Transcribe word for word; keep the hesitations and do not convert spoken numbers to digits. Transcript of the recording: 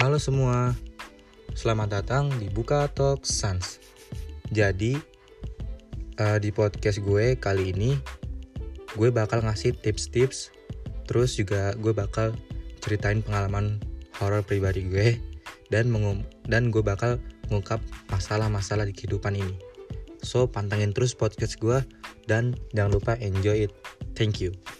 Halo semua, selamat datang di Buka Talk Sans. Jadi uh, di podcast gue kali ini gue bakal ngasih tips-tips, terus juga gue bakal ceritain pengalaman horor pribadi gue dan mengum- dan gue bakal mengungkap masalah-masalah di kehidupan ini. So pantengin terus podcast gue dan jangan lupa enjoy it. Thank you.